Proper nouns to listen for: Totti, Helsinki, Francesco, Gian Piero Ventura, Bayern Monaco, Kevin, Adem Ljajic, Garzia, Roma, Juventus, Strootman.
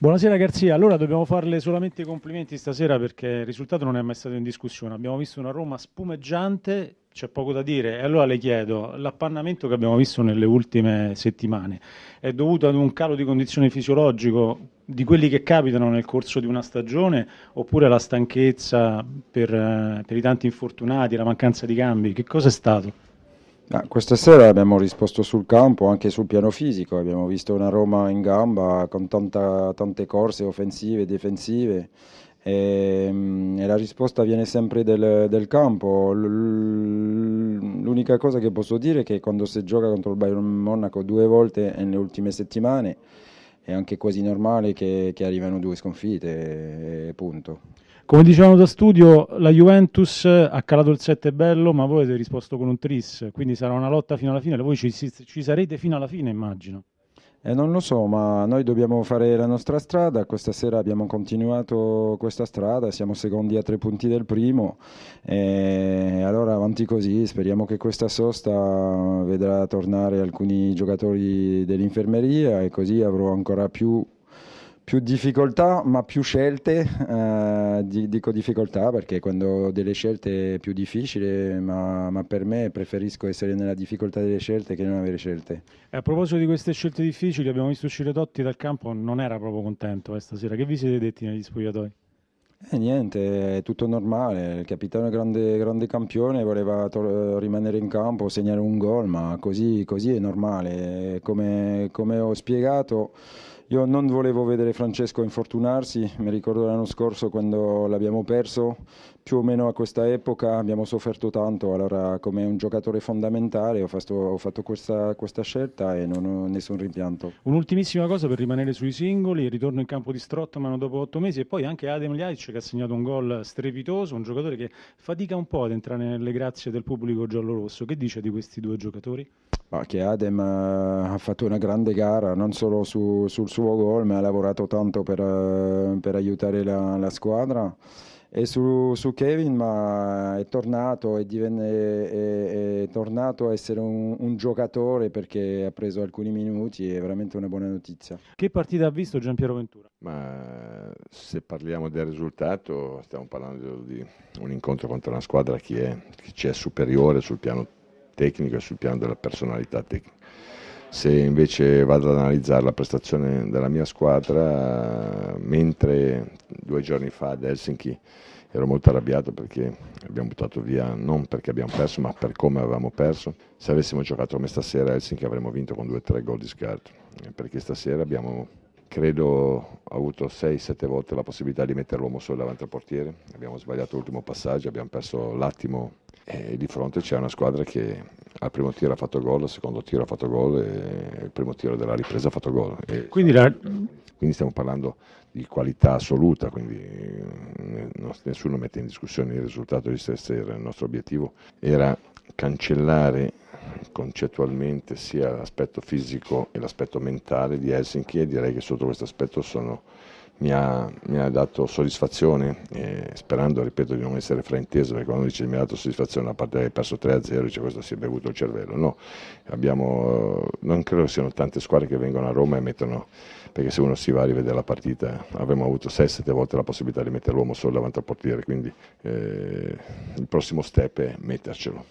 Buonasera Garzia, allora dobbiamo farle solamente i complimenti stasera perché il risultato non è mai stato in discussione, abbiamo visto una Roma spumeggiante, c'è poco da dire, e allora le chiedo, l'appannamento che abbiamo visto nelle ultime settimane è dovuto ad un calo di condizione fisiologico di quelli che capitano nel corso di una stagione oppure alla stanchezza per i tanti infortunati, la mancanza di cambi, che cosa è stato? Questa sera abbiamo risposto sul campo, anche sul piano fisico, abbiamo visto una Roma in gamba con tante corse offensive e difensive e la risposta viene sempre del campo. L'unica cosa che posso dire è che quando si gioca contro il Bayern Monaco 2 volte nelle ultime settimane è anche quasi normale che arrivano 2 sconfitte, punto. Come dicevano da studio, la Juventus ha calato il 7 bello, ma voi avete risposto con un tris, quindi sarà una lotta fino alla fine, voi ci sarete fino alla fine immagino. Non lo so, ma noi dobbiamo fare la nostra strada, questa sera abbiamo continuato questa strada, siamo secondi a 3 punti del primo, e allora avanti così, speriamo che questa sosta vedrà tornare alcuni giocatori dell'infermeria e così avrò ancora più difficoltà, ma più scelte, dico difficoltà perché quando ho delle scelte è più difficile, ma per me preferisco essere nella difficoltà delle scelte che non avere scelte. A proposito di queste scelte difficili, abbiamo visto uscire Totti dal campo, non era proprio contento stasera, che vi siete detti negli spogliatoi? Niente, è tutto normale, il capitano grande campione voleva rimanere in campo, segnare un gol, ma così è normale, come ho spiegato io non volevo vedere Francesco infortunarsi, mi ricordo l'anno scorso quando l'abbiamo perso, più o meno a questa epoca abbiamo sofferto tanto, allora come un giocatore fondamentale ho fatto questa scelta e non ho nessun rimpianto. Un'ultimissima cosa per rimanere sui singoli, il ritorno in campo di Strootman dopo 8 mesi e poi anche Adem Ljajic che ha segnato un gol strepitoso, un giocatore che fatica un po' ad entrare nelle grazie del pubblico giallorosso. Che dice di questi 2 giocatori? Che Adem ha fatto una grande gara, non solo sul suo gol, ma ha lavorato tanto per aiutare la squadra. E su Kevin, ma è tornato, è tornato a essere un giocatore perché ha preso alcuni minuti, è veramente una buona notizia. Che partita ha visto Gian Piero Ventura? Ma se parliamo del risultato, stiamo parlando di un incontro contro una squadra che ci è superiore sul piano tecnico e sul piano della personalità tecnica. Se invece vado ad analizzare la prestazione della mia squadra, mentre 2 giorni fa ad Helsinki ero molto arrabbiato perché abbiamo buttato via, non perché abbiamo perso ma per come avevamo perso, se avessimo giocato come stasera a Helsinki avremmo vinto con 2-3 gol di scarto, perché stasera abbiamo credo avuto 6-7 volte la possibilità di mettere l'uomo solo davanti al portiere, abbiamo sbagliato l'ultimo passaggio, abbiamo perso l'attimo e di fronte c'è una squadra che al primo tiro ha fatto gol, al secondo tiro ha fatto gol e il primo tiro della ripresa ha fatto gol. Quindi stiamo parlando di qualità assoluta, quindi nessuno mette in discussione il risultato di stasera. Il nostro obiettivo era cancellare concettualmente sia l'aspetto fisico e l'aspetto mentale di Helsinki e direi che sotto questo aspetto mi ha dato soddisfazione, sperando, ripeto, di non essere frainteso, perché quando dice mi ha dato soddisfazione a parte che hai perso 3-0 dice questo si è bevuto il cervello, no, non credo che siano tante squadre che vengono a Roma e mettono, perché se uno si va a rivedere la partita avremmo avuto 6-7 volte la possibilità di mettere l'uomo solo davanti al portiere, quindi il prossimo step è mettercelo.